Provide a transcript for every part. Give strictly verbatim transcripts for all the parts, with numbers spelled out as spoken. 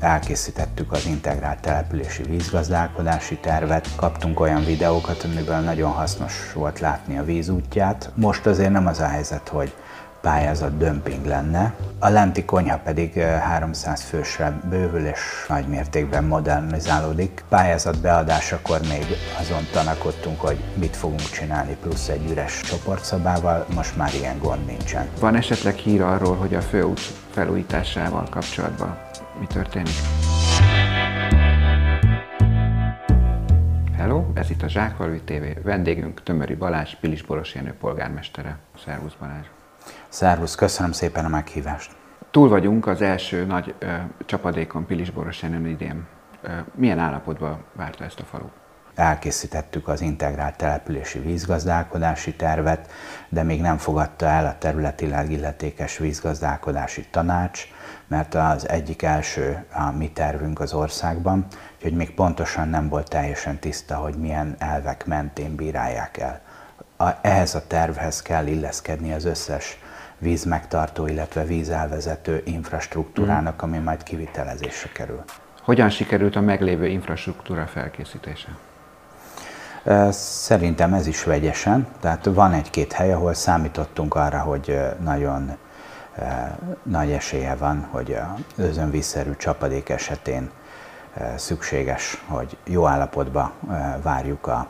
elkészítettük az integrált települési vízgazdálkodási tervet, kaptunk olyan videókat, amiből nagyon hasznos volt látni a vízútját. Most azért nem az a helyzet, hogy pályázat dömping lenne. A lenti konyha pedig háromszáz fősre bővül és nagy mértékben modernizálódik. Pályázat beadásakor még azon tanakodtunk, hogy mit fogunk csinálni plusz egy üres csoportszobával, most már ilyen gond nincsen. Van esetleg hír arról, hogy a főút felújításával kapcsolatban mi történik? Hello, ez itt a Zsákfalvi té vé. Vendégünk Tömöri Balázs, Pilisboros Jönő polgármestere. Szervusz Balázs! Szervusz, köszönöm szépen a meghívást! Túl vagyunk az első nagy ö, csapadékon Pilisboros Jönőn idén. Ö, milyen állapotban várta ezt a falu? Elkészítettük az integrált települési vízgazdálkodási tervet, de még nem fogadta el a területileg illetékes vízgazdálkodási tanács, mert az egyik első a mi tervünk az országban, úgyhogy még pontosan nem volt teljesen tiszta, hogy milyen elvek mentén bírálják el. A, ehhez a tervhez kell illeszkedni az összes vízmegtartó, illetve vízelvezető infrastruktúrának, ami majd kivitelezésre kerül. Hogyan sikerült a meglévő infrastruktúra felkészítése? Szerintem ez is vegyesen. Tehát van egy-két hely, ahol számítottunk arra, hogy nagyon nagy esélye van, hogy az özönvízszerű csapadék esetén szükséges, hogy jó állapotba várjuk a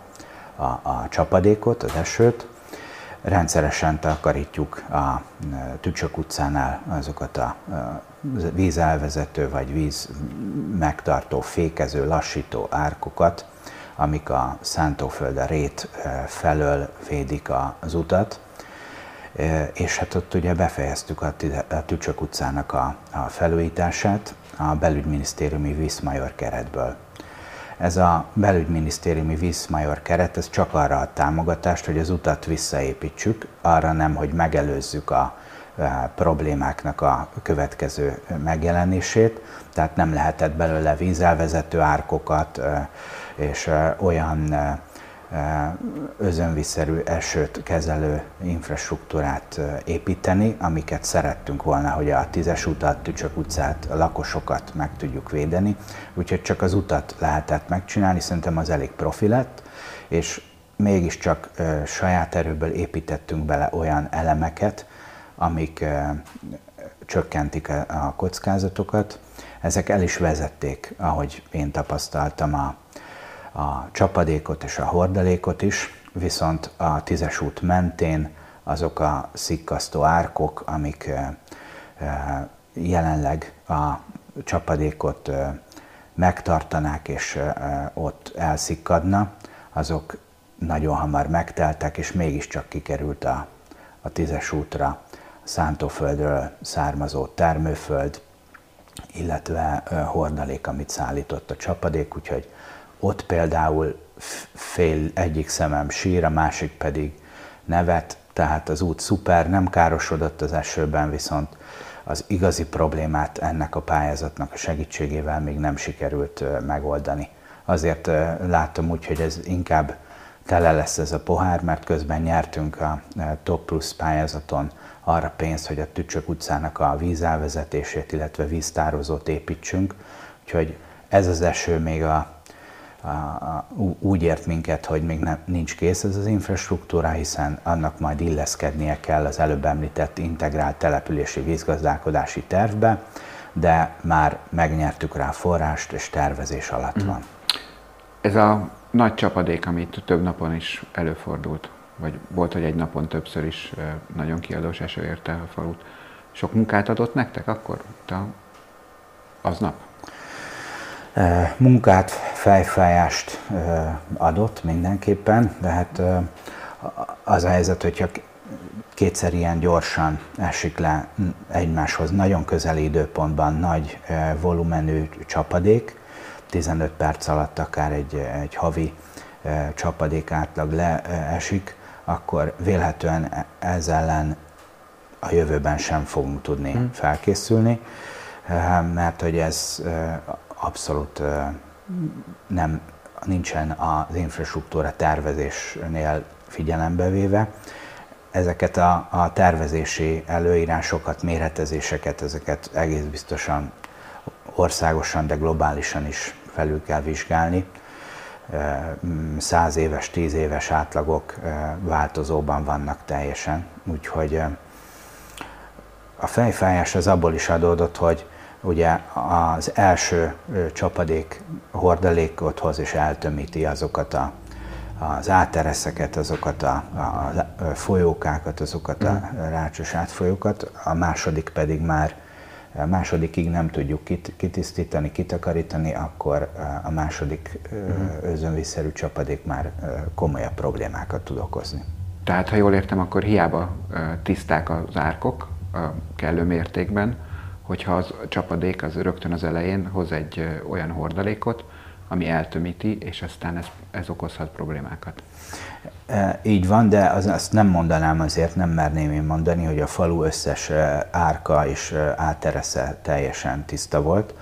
A, a csapadékot, az esőt. Rendszeresen takarítjuk a Tücsök utcánál azokat a vízelvezető vagy víz megtartó, fékező, lassító árkokat, amik a szántóföld, a rét felől védik az utat. És hát ott ugye befejeztük a Tücsök utcának a, a felújítását a belügyminisztériumi vízmajor keretből. Ez a belügyminisztériumi vízmajor keret, ez csak arra a támogatást, hogy az utat visszaépítsük, arra nem, hogy megelőzzük a problémáknak a következő megjelenését, tehát nem lehetett belőle vízelvezető árkokat és olyan özönvízszerű esőt kezelő infrastruktúrát építeni, amiket szerettünk volna, hogy a tízes utat, Tücsök utcát, a lakosokat meg tudjuk védeni, úgyhogy csak az utat lehetett megcsinálni, szerintem az elég profi lett, és mégiscsak saját erőből építettünk bele olyan elemeket, amik csökkentik a kockázatokat. Ezek el is vezették, ahogy én tapasztaltam, a a csapadékot és a hordalékot is, viszont a tízes út mentén azok a szikkasztó árkok, amik jelenleg a csapadékot megtartanák és ott elszikkadna, azok nagyon hamar megteltek, és mégiscsak kikerült a, a tízes útra a szántóföldről származó termőföld, illetve hordalék, amit szállított a csapadék, úgyhogy ott például fél egyik szemem sír, a másik pedig nevet, tehát az út szuper, nem károsodott az esőben, viszont az igazi problémát ennek a pályázatnak a segítségével még nem sikerült megoldani. Azért látom úgy, hogy ez inkább tele lesz ez a pohár, mert közben nyertünk a Top Plus pályázaton arra pénzt, hogy a Tücsök utcának a vízelvezetését, illetve víztározót építsünk, úgyhogy ez az eső még a A, a, úgy ért minket, hogy még nem, nincs kész ez az infrastruktúra, hiszen annak majd illeszkednie kell az előbb említett integrált települési vízgazdálkodási tervbe, de már megnyertük rá forrást, és tervezés alatt van. Ez a nagy csapadék, amit több napon is előfordult, vagy volt, hogy egy napon többször is nagyon kiadós eső érte a falut, sok munkát adott nektek akkor, aznap? Munkát, fejfájást adott mindenképpen, de hát az a helyzet, hogyha kétszer ilyen gyorsan esik le egymáshoz nagyon közeli időpontban nagy volumenű csapadék, tizenöt perc alatt akár egy, egy havi csapadék átlag leesik, akkor vélhetően ez ellen a jövőben sem fogunk tudni felkészülni, mert hogy ez abszolút nem, nincsen az infrastruktúra tervezésnél figyelembe véve. Ezeket a, a tervezési előírásokat, méretezéseket, ezeket egész biztosan országosan, de globálisan is felül kell vizsgálni. Száz éves, tíz éves átlagok változóban vannak teljesen, úgyhogy a fejfájás az abból is adódott, hogy ugye az első csapadék hordalékot hoz és eltömíti azokat a, az átereszeket, azokat a, a folyókákat, azokat a rácsos átfolyókat, a második pedig már A másodikig nem tudjuk kit, kitisztítani, kitakarítani, akkor a második uh-huh. özönvízszerű csapadék már komolyabb problémákat tud okozni. Tehát, ha jól értem, akkor hiába tiszták az árkok kellő mértékben, hogyha az csapadék az rögtön az elején hoz egy olyan hordalékot, ami eltömíti, és aztán ez, ez okozhat problémákat. E, így van, de az, azt nem mondanám azért, nem merném én mondani, hogy a falu összes árka és áteresze teljesen tiszta volt.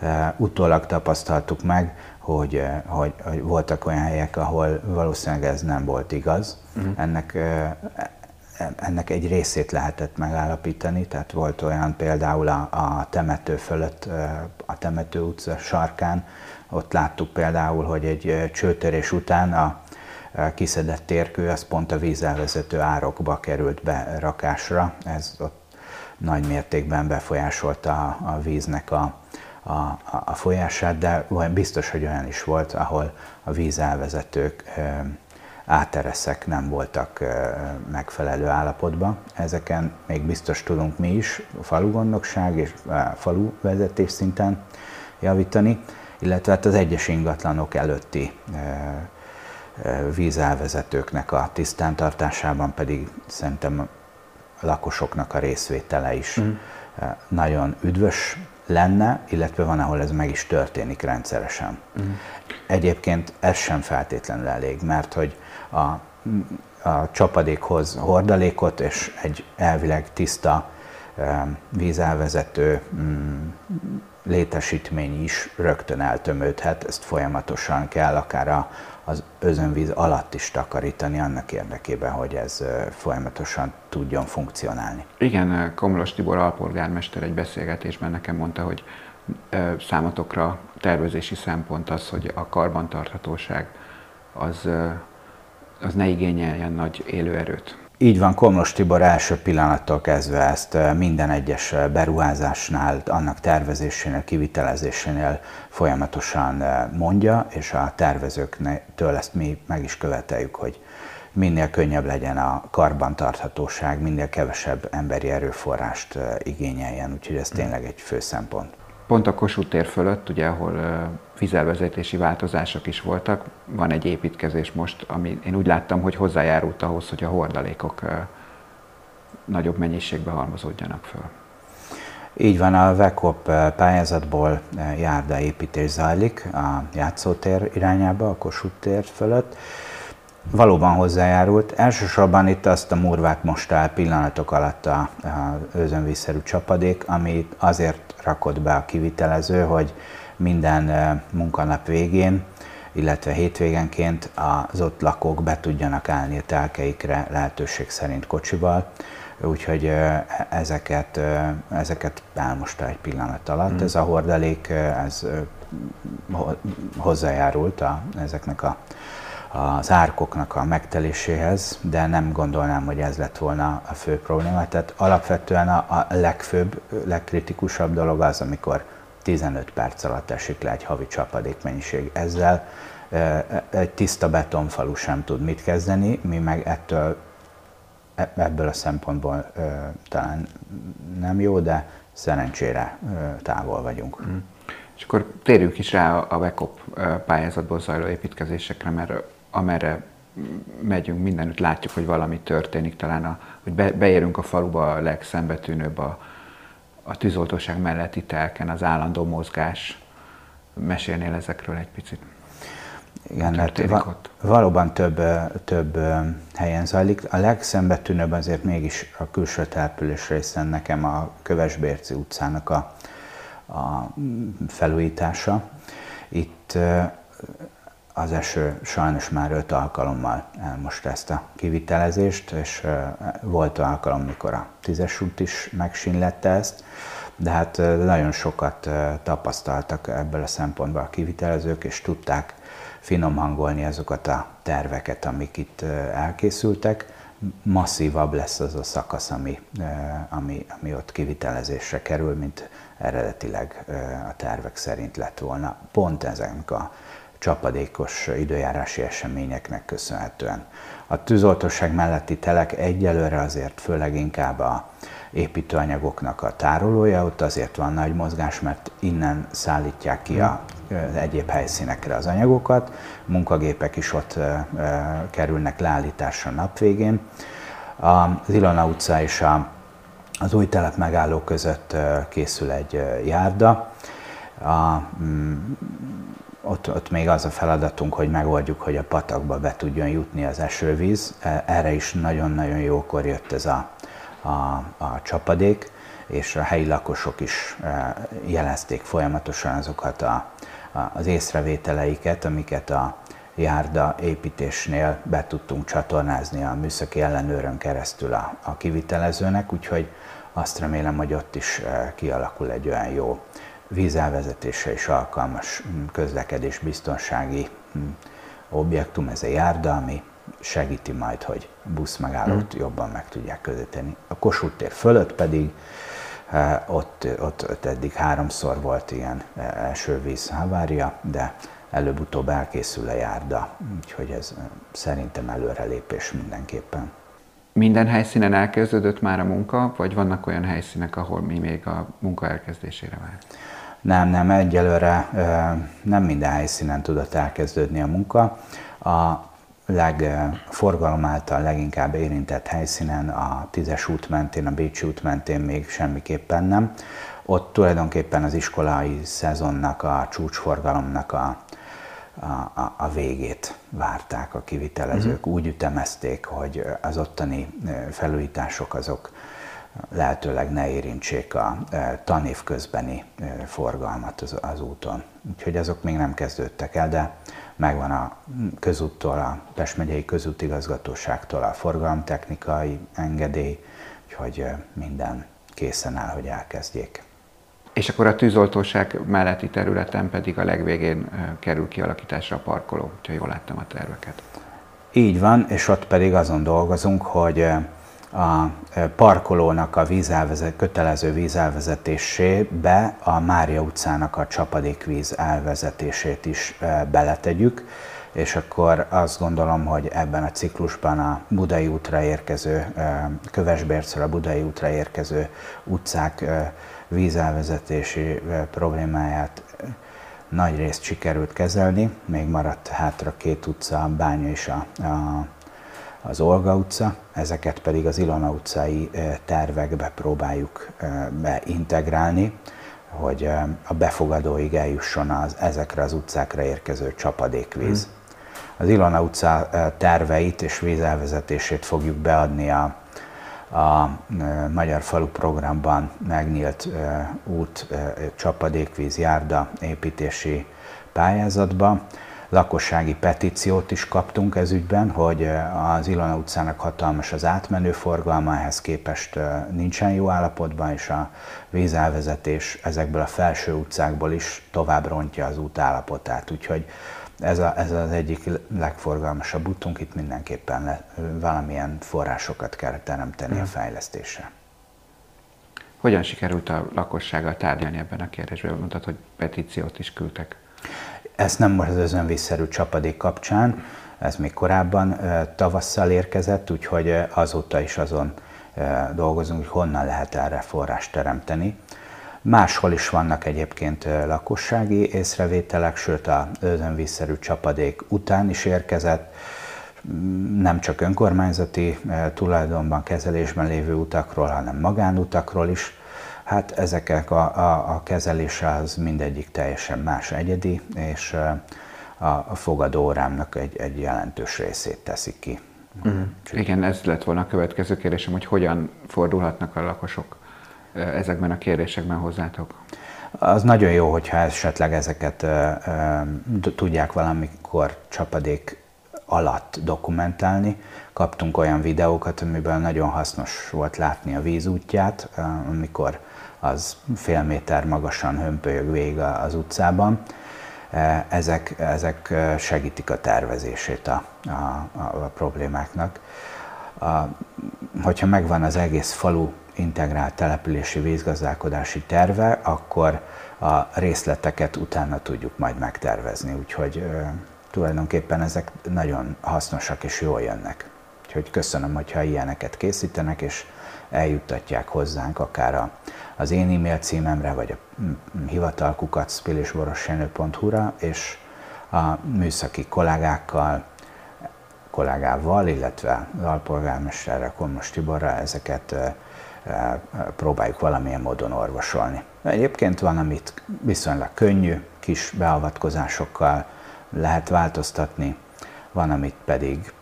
E, utólag tapasztaltuk meg, hogy, hogy, hogy voltak olyan helyek, ahol valószínűleg ez nem volt igaz. Uh-huh. Ennek, ennek egy részét lehetett megállapítani, tehát volt olyan például a, a temető fölött, a temető utca sarkán, ott láttuk például, hogy egy csőtörés után a kiszedett térkő az pont a vízelvezető árokba került be rakásra. Ez ott nagy mértékben befolyásolta a, a víznek a, a, a folyását, de biztos, hogy olyan is volt, ahol a vízelvezetők átereszek nem voltak megfelelő állapotban. Ezeken még biztos tudunk mi is a falugondnokság és a falu vezetés szinten javítani, illetve hát az egyes ingatlanok előtti vízelvezetőknek a tisztántartásában pedig szerintem a lakosoknak a részvétele is mm. nagyon üdvös lenne, illetve van, ahol ez meg is történik rendszeresen. Mm. Egyébként ez sem feltétlenül elég, mert hogy a, a csapadékhoz hordalékot és egy elvileg tiszta vízelvezető létesítmény is rögtön eltömődhet, ezt folyamatosan kell akár az özönvíz alatt is takarítani annak érdekében, hogy ez folyamatosan tudjon funkcionálni. Igen, Komlós Tibor alpolgármester egy beszélgetésben nekem mondta, hogy számotokra tervezési szempont az, hogy a karbantarthatóság az, az ne igényeljen nagy élőerőt. Így van, Komlós Tibor első pillanattól kezdve ezt minden egyes beruházásnál, annak tervezésénél, kivitelezésénél folyamatosan mondja, és a tervezőktől ezt mi meg is követeljük, hogy minél könnyebb legyen a karbantarthatóság, minél kevesebb emberi erőforrást igényeljen, úgyhogy ez tényleg egy fő szempont. Pont a Kossuth tér fölött, ugye, ahol vízelvezetési változások is voltak, van egy építkezés most, ami én úgy láttam, hogy hozzájárult ahhoz, hogy a hordalékok nagyobb mennyiségbe halmozódjanak föl. Így van, a vé e cé o pé pályázatból járdaépítés zajlik a játszótér irányába, a Kossuth tér fölött. Valóban hozzájárult. Elsősorban itt azt a murvát most áll pillanatok alatt az özönvízszerű csapadék, ami azért rakott be a kivitelező, hogy minden munkanap végén, illetve hétvégenként az ott lakók be tudjanak állni a telkeikre lehetőség szerint kocsival. Úgyhogy ezeket, ezeket elmosta egy pillanat alatt. Mm. Ez a hordalék ez hozzájárult a, ezeknek a az árkoknak a megteléséhez, de nem gondolnám, hogy ez lett volna a fő probléma. Tehát alapvetően a legfőbb, legkritikusabb dolog az, amikor tizenöt perc alatt esik le egy havi csapadékmennyiség. Ezzel egy tiszta betonfalu sem tud mit kezdeni, mi meg ettől, ebből a szempontból talán nem jó, de szerencsére távol vagyunk. Mm. És akkor térjünk is rá a vé e cé o pé pályázatból zajló építkezésekre, mert amerre megyünk, mindenütt látjuk, hogy valami történik, talán a, hogy be, beérünk a faluba, a legszembetűnőbb a, a tűzoltóság melletti telken, az állandó mozgás. Mesélnél ezekről egy picit? Igen, mert va, valóban több, több helyen zajlik. A legszembetűnőbb azért mégis a külső település részen nekem a Kövesbérci utcának a a felújítása. Itt az eső sajnos már öt alkalommal elmosta ezt a kivitelezést, és volt alkalom, mikor a tízes út is megsínlette ezt. de hát nagyon sokat tapasztaltak ebből a szempontból a kivitelezők, és tudták finom hangolni azokat a terveket, amik itt elkészültek. Masszívabb lesz az a szakasz, ami, ami, ami ott kivitelezésre kerül, mint eredetileg a tervek szerint lett volna. Pont ezek a csapadékos időjárási eseményeknek köszönhetően. A tűzoltóság melletti telek egyelőre azért főleg inkább a építőanyagoknak a tárolója, ott azért van nagy mozgás, mert innen szállítják ki a egyéb helyszínekre az anyagokat, munkagépek is ott kerülnek leállításra nap végén. Az Ilona utca és az új telep megálló között készül egy járda. A, Ott, ott még az a feladatunk, hogy megoldjuk, hogy a patakba be tudjon jutni az esővíz. Erre is nagyon-nagyon jókor jött ez a, a, a csapadék, és a helyi lakosok is jelezték folyamatosan azokat a, a, az észrevételeiket, amiket a járda építésnél be tudtunk csatornázni a műszaki ellenőrön keresztül a, a kivitelezőnek, úgyhogy azt remélem, hogy ott is kialakul egy olyan jó vízelvezetése és alkalmas közlekedésbiztonsági objektum, ez a járda, ami segíti majd, hogy buszmegállót hmm. jobban meg tudják közvetíteni. A Kossuth tér fölött pedig ott, ott, ott eddig háromszor volt ilyen esővíz havária, de előbb-utóbb elkészül a járda, úgyhogy ez szerintem előrelépés mindenképpen. Minden helyszínen elkezdődött már a munka, vagy vannak olyan helyszínek, ahol mi még a munka elkezdésére vár? Nem, nem, egyelőre nem minden helyszínen tudott elkezdődni a munka. A legforgalom által leginkább érintett helyszínen, a tízes út mentén, a Bécsi út mentén még semmiképpen nem. Ott tulajdonképpen az iskolai szezonnak, a csúcsforgalomnak a, a, a végét várták a kivitelezők. Úgy ütemezték, hogy az ottani felújítások azok lehetőleg ne érintsék a tanév közbeni forgalmat az, az úton. Úgyhogy azok még nem kezdődtek el, de megvan a közúttól, a Pest-megyei Közútigazgatóságtól a forgalomtechnikai engedély, úgyhogy minden készen áll, hogy elkezdjék. És akkor a tűzoltóság melletti területen pedig a legvégén kerül kialakításra a parkoló, hogyha jól láttam a terveket. Így van, és ott pedig azon dolgozunk, hogy a parkolónak a vízelvezet, kötelező vízelvezetésébe a Mária utcának a csapadékvíz elvezetését is beletegyük, és akkor azt gondolom, hogy ebben a ciklusban a Budai útra érkező, Kövesbércről a Budai útra érkező utcák vízelvezetési problémáját nagyrészt sikerült kezelni, még maradt hátra két utca, a Bánya és a, a, az Olga utca, ezeket pedig az Ilona utcai tervekbe próbáljuk beintegrálni, hogy a befogadóig eljusson az, ezekre az utcákra érkező csapadékvíz. Mm. Az Ilona utca terveit és vízelvezetését fogjuk beadni a a Magyar Falu Programban megnyílt út csapadékvízjárda építési pályázatba. Lakossági petíciót is kaptunk ez ügyben, hogy az Ilona utcának hatalmas az átmenő forgalma, ehhez képest nincsen jó állapotban, és a vízelvezetés ezekből a felső utcákból is tovább rontja az út állapotát. Úgyhogy Ez, a, ez az egyik legforgalmasabb útunk, itt mindenképpen le, valamilyen forrásokat kell teremteni hmm. a fejlesztésre. Hogyan sikerült a lakossággal tárgyalni ebben a kérdésben? Mondtad, hogy petíciót is küldtek. Ez nem most az özönvízszerű csapadék kapcsán, ez még korábban tavasszal érkezett, úgyhogy azóta is azon dolgozunk, hogy honnan lehet erre forrást teremteni. Máshol is vannak egyébként lakossági észrevételek, sőt az özönvízszerű csapadék után is érkezett, nem csak önkormányzati tulajdonban, kezelésben lévő utakról, hanem magánutakról is. Hát ezeknek a, a, a kezelése az mindegyik teljesen más, egyedi, és a, a fogadóórámnak egy, egy jelentős részét teszik ki. Mm. Igen, ez lett volna a következő kérdésem, hogy hogyan fordulhatnak a lakosok ezekben a kérdésekben hozzátok? Az nagyon jó, hogyha esetleg ezeket ö, ö, tudják valamikor csapadék alatt dokumentálni. Kaptunk olyan videókat, amiből nagyon hasznos volt látni a vízútját, amikor az fél méter magasan hömpölyög végig az utcában. Ezek, ezek segítik a tervezését a, a, a problémáknak. A, hogyha megvan az egész falu integrált települési vízgazdálkodási terve, akkor a részleteket utána tudjuk majd megtervezni. Úgyhogy e, tulajdonképpen ezek nagyon hasznosak és jól jönnek. Úgyhogy köszönöm, hogyha ilyeneket készítenek, és eljuttatják hozzánk akár a, az én e-mail címemre, vagy a hivatalkukac pilisboros jönő pont hu-ra, és a műszaki kollégákkal, kollégával, illetve az alpolgármesterrel, Komlós Tiborral ezeket e, e, próbáljuk valamilyen módon orvosolni. Egyébként van, amit viszonylag könnyű, kis beavatkozásokkal lehet változtatni, van, amit pedig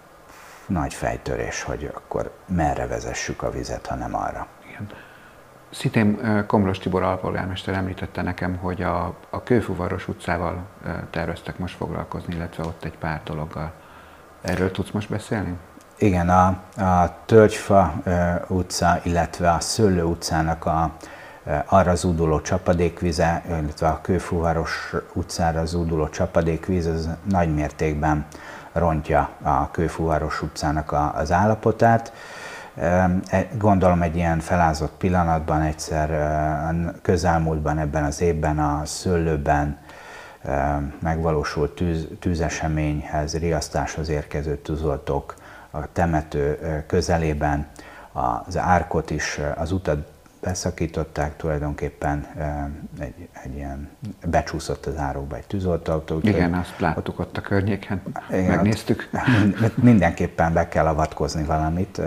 nagy fejtörés, hogy akkor merre vezessük a vizet, ha nem arra. Igen. Szintén Komlós Tibor alpolgármester említette nekem, hogy a, a Kőfuvaros utcával terveztek most foglalkozni, illetve ott egy pár dologgal. Erről tudsz most beszélni? Igen, a, a Tölgyfa utca, illetve a Szőlő utcának a arra zúduló csapadékvíze, illetve a Kőfuvaros utcára zúduló csapadékvíz az nagy mértékben rontja a Kőfuvaros utcának az állapotát. Gondolom egy ilyen felázott pillanatban egyszer közelmúltban ebben az évben a Szőlőben megvalósult tűz, tűzeseményhez, riasztáshoz érkező tűzoltók a temető közelében az árkot is, az utat beszakították, tulajdonképpen egy, egy ilyen, becsúszott az árokba egy tűzoltóautó. Igen, azt láttuk ott a környéken, igen, megnéztük. Ott, mindenképpen be kell avatkozni valamit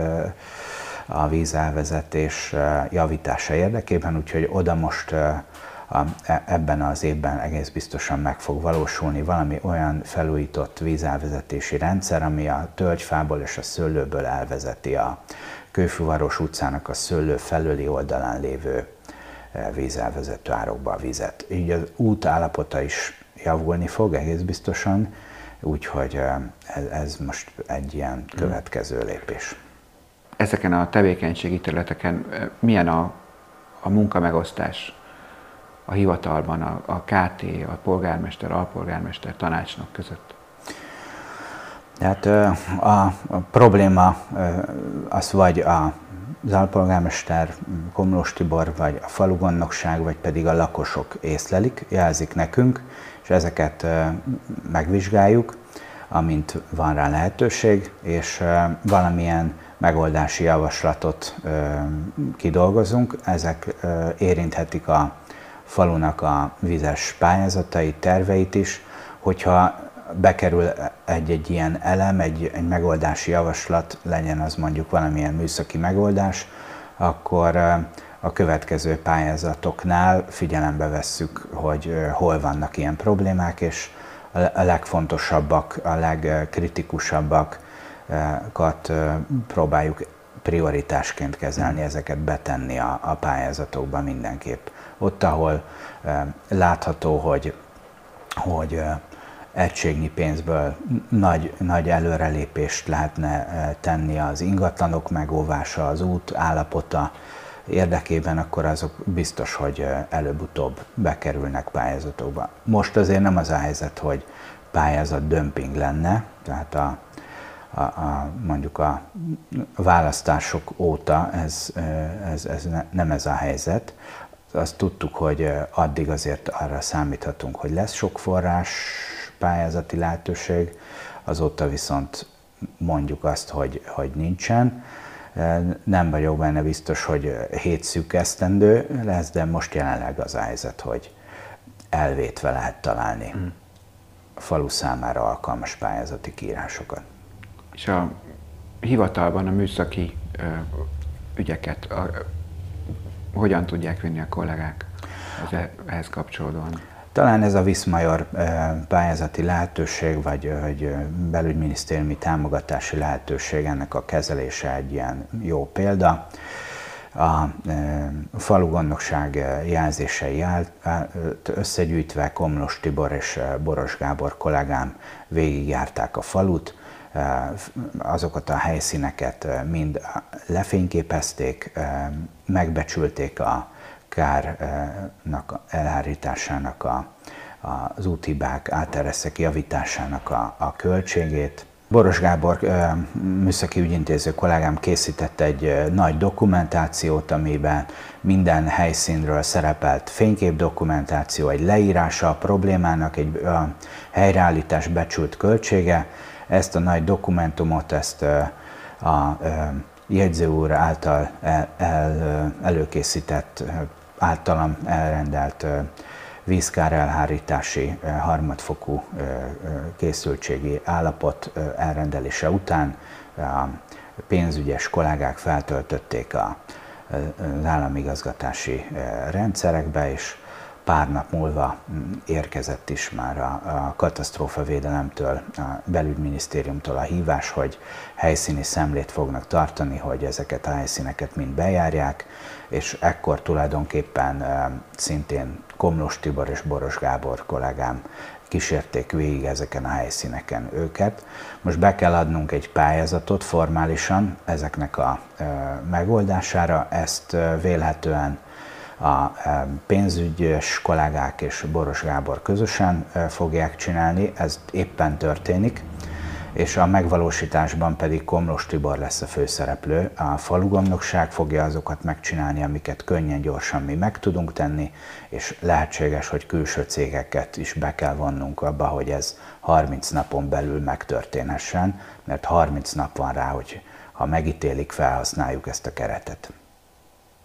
a vízelvezetés javítása érdekében, úgyhogy oda most ebben az évben egész biztosan meg fog valósulni valami olyan felújított vízelvezetési rendszer, ami a Tölgyfából és a Szőlőből elvezeti a Kőfuvaros utcának a Szőlő felőli oldalán lévő vízelvezető árokba a vizet. Így az út állapota is javulni fog egész biztosan, úgyhogy ez most egy ilyen következő lépés. Ezeken a tevékenységi területeken milyen a, a munkamegosztás a hivatalban, a, a ká té, a polgármester, alpolgármester, tanácsnok között? Tehát a probléma az vagy az alpolgármester, Komlós Tibor, vagy a falugondnokság, vagy pedig a lakosok észlelik, jelzik nekünk, és ezeket megvizsgáljuk, amint van rá lehetőség, és valamilyen megoldási javaslatot kidolgozunk. Ezek érinthetik a falunak a vizes pályázatai, terveit is, hogyha bekerül egy-egy ilyen elem, egy, egy megoldási javaslat, legyen az mondjuk valamilyen műszaki megoldás, akkor a következő pályázatoknál figyelembe vesszük, hogy hol vannak ilyen problémák, és a legfontosabbak, a legkritikusabbakat próbáljuk prioritásként kezelni, ezeket betenni a, a pályázatokba mindenképp. Ott, ahol látható, hogy, hogy egységnyi pénzből nagy, nagy előrelépést lehetne tenni az ingatlanok megóvása, az út állapota érdekében, akkor azok biztos, hogy előbb-utóbb bekerülnek pályázatokba. Most azért nem az a helyzet, hogy pályázat dömping lenne, tehát a, a, a, mondjuk a választások óta ez, ez, ez ne, nem ez a helyzet. Azt tudtuk, hogy addig azért arra számíthatunk, hogy lesz sok forrás, pályázati lehetőség, azóta viszont mondjuk azt, hogy, hogy nincsen. Nem vagyok benne biztos, hogy hét szűk esztendő lesz, de most jelenleg az a helyzet, hogy elvétve lehet találni a falu számára alkalmas pályázati kiírásokat. És a hivatalban a műszaki ügyeket a, hogyan tudják vinni a kollégák ehhez kapcsolódóan? Talán ez a Viszmajor pályázati lehetőség, vagy, vagy belügyminisztériumi támogatási lehetőség, ennek a kezelése egy ilyen jó példa. A falugondnokság jelzései összegyűjtve Komlós Tibor és Boros Gábor kollégám végigjárták a falut, azokat a helyszíneket mind lefényképezték, megbecsülték a kárnak elhárításának, a, az úthibák, átereszek javításának a, a költségét. Boros Gábor műszaki ügyintéző kollégám készített egy nagy dokumentációt, amiben minden helyszínről szerepelt fénykép dokumentáció, egy leírása a problémának, egy a helyreállítás becsült költsége. Ezt a nagy dokumentumot, ezt a, a, a jegyző úr által el, el, előkészített, általam elrendelt vízkár elhárítási harmadfokú készültségi állapot elrendelése után a pénzügyes kollégák feltöltötték az államigazgatási rendszerekbe, és pár nap múlva érkezett is már a katasztrófavédelemtől, a belügyminisztériumtól a hívás, hogy helyszíni szemlét fognak tartani, hogy ezeket a helyszíneket mind bejárják, és ekkor tulajdonképpen szintén Komlós Tibor és Boros Gábor kollégám kísérték végig ezeken a helyszíneken őket. Most be kell adnunk egy pályázatot formálisan ezeknek a megoldására, ezt vélhetően a pénzügyes kollégák és Boros Gábor közösen fogják csinálni, ez éppen történik, és a megvalósításban pedig Komlós Tibor lesz a főszereplő. A falugondnokság fogja azokat megcsinálni, amiket könnyen, gyorsan mi meg tudunk tenni, és lehetséges, hogy külső cégeket is be kell vonnunk abba, hogy ez harminc napon belül megtörténhessen, mert harminc nap van rá, hogy ha megítélik, felhasználjuk ezt a keretet.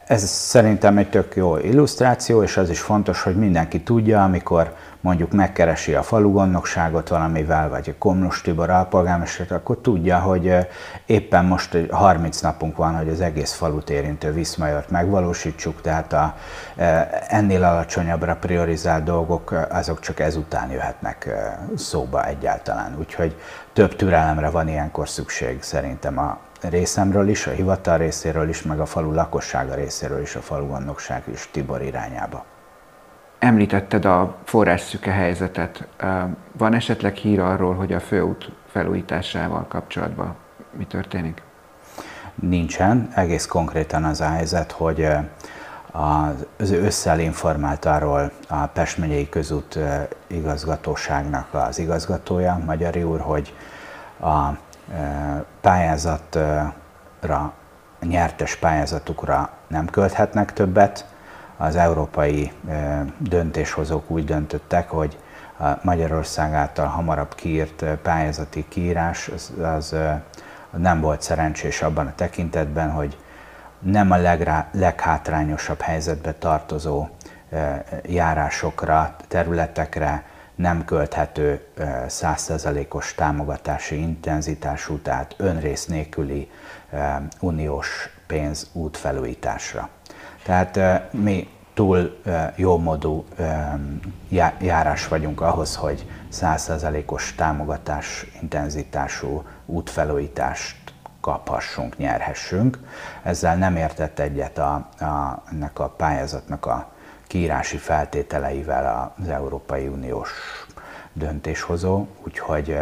Ez szerintem egy tök jó illusztráció, és az is fontos, hogy mindenki tudja, amikor mondjuk megkeresi a falugondnokságot valamivel, vagy a Komlós Tibor alpolgármestert, akkor tudja, hogy éppen most harminc napunk van, hogy az egész falut érintő vízmajort megvalósítsuk, tehát a, ennél alacsonyabbra priorizált dolgok, azok csak ezután jöhetnek szóba egyáltalán. Úgyhogy több türelemre van ilyenkor szükség szerintem a részemről is, a hivatal részéről is, meg a falu lakossága részéről is, a falugondnokság és Tibor irányába. Említetted a forrásszüke helyzetet. Van esetleg hír arról, hogy a főút felújításával kapcsolatban mi történik? Nincsen. Egész konkrétan az a helyzet, hogy az ősszel informált arról a Pest-megyei Közútigazgatóságnak az igazgatója, Magyari úr, hogy a pályázatra, nyertes pályázatukra nem költhetnek többet. Az európai döntéshozók úgy döntöttek, hogy a Magyarország által hamarabb kiírt pályázati kiírás az, az nem volt szerencsés abban a tekintetben, hogy nem a legrá, leghátrányosabb helyzetbe tartozó járásokra, területekre nem költhető száz százalékos támogatási intenzitású, tehát önrész nélküli uniós pénz útfelújításra. Tehát mi túl jó módú járás vagyunk ahhoz, hogy száz százalékos támogatás intenzitású útfelújítást kaphassunk, nyerhessünk. Ezzel nem értett egyet a, a, ennek a pályázatnak a kiírási feltételeivel az Európai Uniós döntéshozó, úgyhogy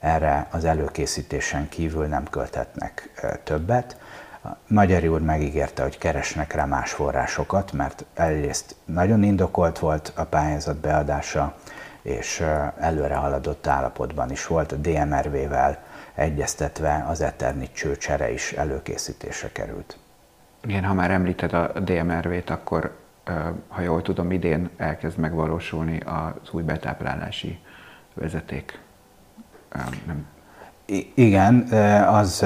erre az előkészítésen kívül nem költhetnek többet. Magyari úr megígérte, hogy keresnek rá más forrásokat, mert egyrészt nagyon indokolt volt a pályázat beadása, és előre haladott állapotban is volt, a D M R V-vel egyeztetve az Eternit csőcsere is előkészítésre került. Igen, ha már említed a D M R V-t, akkor ha jól tudom, idén elkezd megvalósulni az új betáplálási vezeték. Nem. I- igen, az,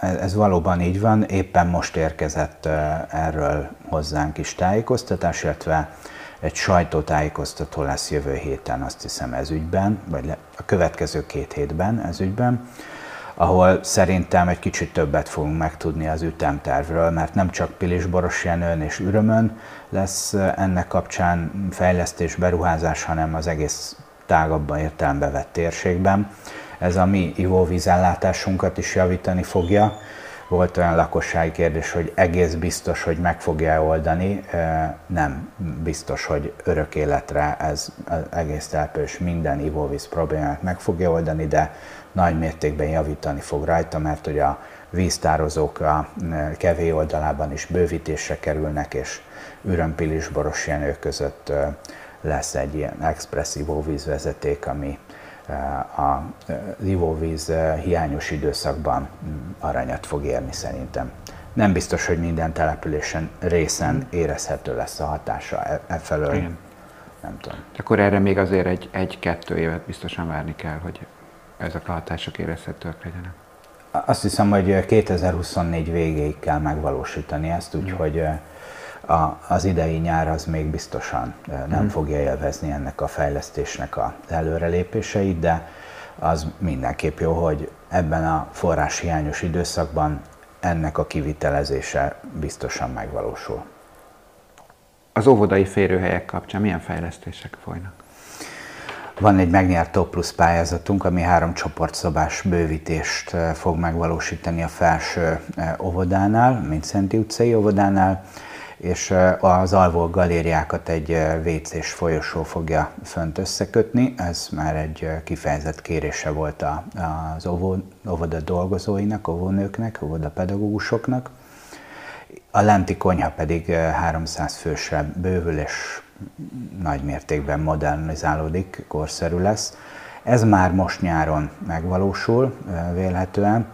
ez valóban így van. Éppen most érkezett erről hozzánk is tájékoztatás, illetve egy sajtótájékoztató lesz jövő héten, azt hiszem ez ügyben, vagy a következő két hétben ez ügyben, ahol szerintem egy kicsit többet fogunk megtudni az ütemtervről, mert nem csak Pilisboros Jönőn és Ürömön lesz ennek kapcsán fejlesztés, beruházás, hanem az egész tágabban értelembe vett térségben. Ez a mi ivóvízellátásunkat is javítani fogja. Volt olyan lakossági kérdés, hogy egész biztos, hogy meg fogja oldani. Nem biztos, hogy örök életre ez az egész település minden ivóvíz problémát meg fogja oldani, de nagy mértékben javítani fog rajta, mert hogy a víztározók a kevé oldalában is bővítésre kerülnek, és Üröm Pilisboros Jönő között lesz egy ilyen expressz ivóvízvezeték, ami az ivóvíz hiányos időszakban aranyat fog érni szerintem. Nem biztos, hogy minden településen részen érezhető lesz a hatása efelől. Igen. Nem tudom. Akkor erre még azért egy-kettő egy, évet biztosan várni kell, hogy ezek a hatások érezhetőek legyenek. Azt hiszem, hogy kétezer-huszonnégy végéig kell megvalósítani ezt, úgyhogy az idei nyár az még biztosan nem fogja élvezni ennek a fejlesztésnek az előrelépéseit, de az mindenképp jó, hogy ebben a forráshiányos időszakban ennek a kivitelezése biztosan megvalósul. Az óvodai férőhelyek kapcsán milyen fejlesztések folynak? Van egy megnyert Oplusz pályázatunk, ami három csoportszobás bővítést fog megvalósítani a felső óvodánál, Mindszenty utcai óvodánál, és az alvó galériákat egy vécés folyosó fogja fönt összekötni. Ez már egy kifejezett kérése volt az óvoda dolgozóinak, óvónőknek, óvodapedagógusoknak. A lenti konyha pedig háromszáz fősre bővül, és nagy mértékben modernizálódik, korszerű lesz. Ez már most nyáron megvalósul vélhetően,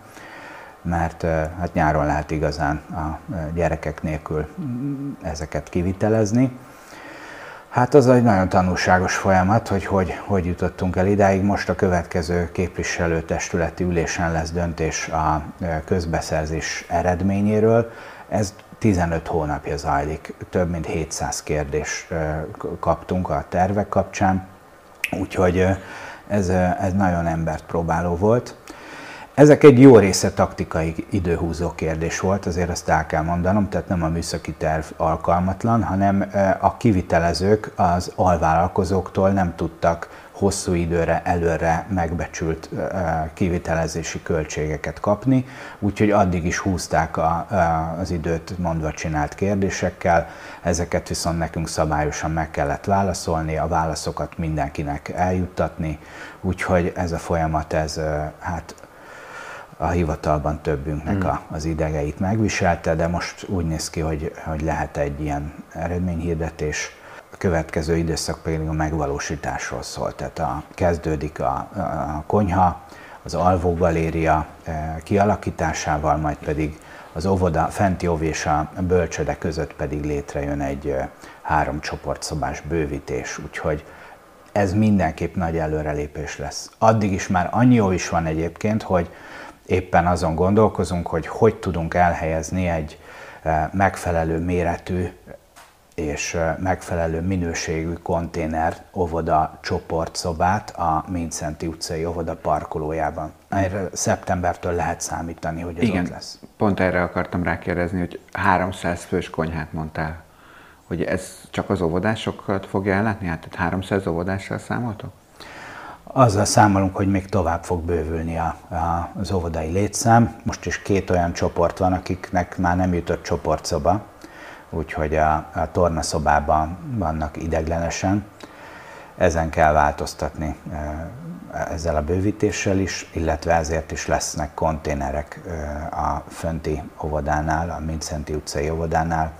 mert hát nyáron lehet igazán a gyerekek nélkül ezeket kivitelezni. Hát az egy nagyon tanulságos folyamat, hogy hogy, hogy jutottunk el idáig. Most a következő képviselőtestületi ülésen lesz döntés a közbeszerzés eredményéről. Ez tizenöt hónapja zajlik, több mint hétszáz kérdést kaptunk a tervek kapcsán, úgyhogy ez, ez nagyon embert próbáló volt. Ezek egy jó része taktikai időhúzó kérdés volt, azért azt el kell mondanom, tehát nem a műszaki terv alkalmatlan, hanem a kivitelezők az alvállalkozóktól nem tudtak hosszú időre előre megbecsült kivitelezési költségeket kapni, úgyhogy addig is húzták a, az időt mondva csinált kérdésekkel, ezeket viszont nekünk szabályosan meg kellett válaszolni, a válaszokat mindenkinek eljuttatni, úgyhogy ez a folyamat, ez hát a hivatalban többünknek a, az idegeit megviselte, de most úgy néz ki, hogy, hogy lehet egy ilyen eredményhirdetés. A következő időszak pedig a megvalósításról szól, tehát a, kezdődik a, a konyha, az alvó galéria kialakításával, majd pedig az óvoda, fenti óv és a bölcsöde között pedig létrejön egy három csoportszobás bővítés, úgyhogy ez mindenképp nagy előrelépés lesz. Addig is már annyi jó is van egyébként, hogy éppen azon gondolkozunk, hogy hogy tudunk elhelyezni egy megfelelő méretű és megfelelő minőségű konténer óvoda csoportszobát a Mindszenty utcai óvoda parkolójában. Erre szeptembertől lehet számítani, hogy ez igen, ott lesz. Pont erre akartam rákérdezni, hogy háromszáz fős konyhát mondtál, hogy ez csak az óvodásokat fogja ellátni? Hát háromszáz óvodással számoltok? Azzal számolunk, hogy még tovább fog bővülni a, a, az óvodai létszám. Most is két olyan csoport van, akiknek már nem jutott csoportszoba, úgyhogy a, a tornaszobában vannak ideglenesen. Ezen kell változtatni ezzel a bővítéssel is, illetve ezért is lesznek konténerek a fönti óvodánál, a Mindszenty utcai óvodánál.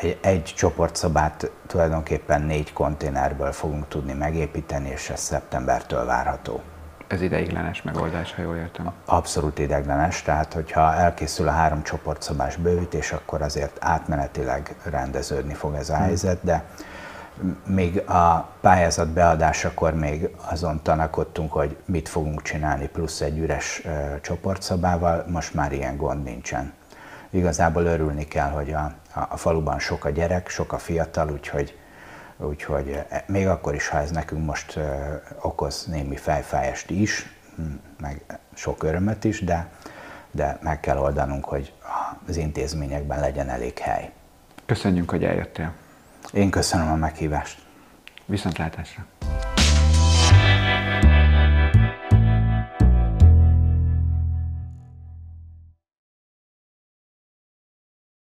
Egy, egy csoportszobát tulajdonképpen négy konténerből fogunk tudni megépíteni, és ez szeptembertől várható. Ez ideiglenes megoldás, ha jól értem. Abszolút ideiglenes, tehát hogyha elkészül a három csoportszobás bővítés, akkor azért átmenetileg rendeződni fog ez a helyzet, de még a pályázat beadásakor még azon tanakodtunk, hogy mit fogunk csinálni plusz egy üres uh, csoportszobával, most már ilyen gond nincsen. Igazából örülni kell, hogy a, a, a faluban sok a gyerek, sok a fiatal, úgyhogy, úgyhogy még akkor is, ha ez nekünk most uh, okoz némi fejfájást is, meg sok örömet is, de, de meg kell oldanunk, hogy az intézményekben legyen elég hely. Köszönjük, hogy eljöttél. Én köszönöm a meghívást. Viszontlátásra.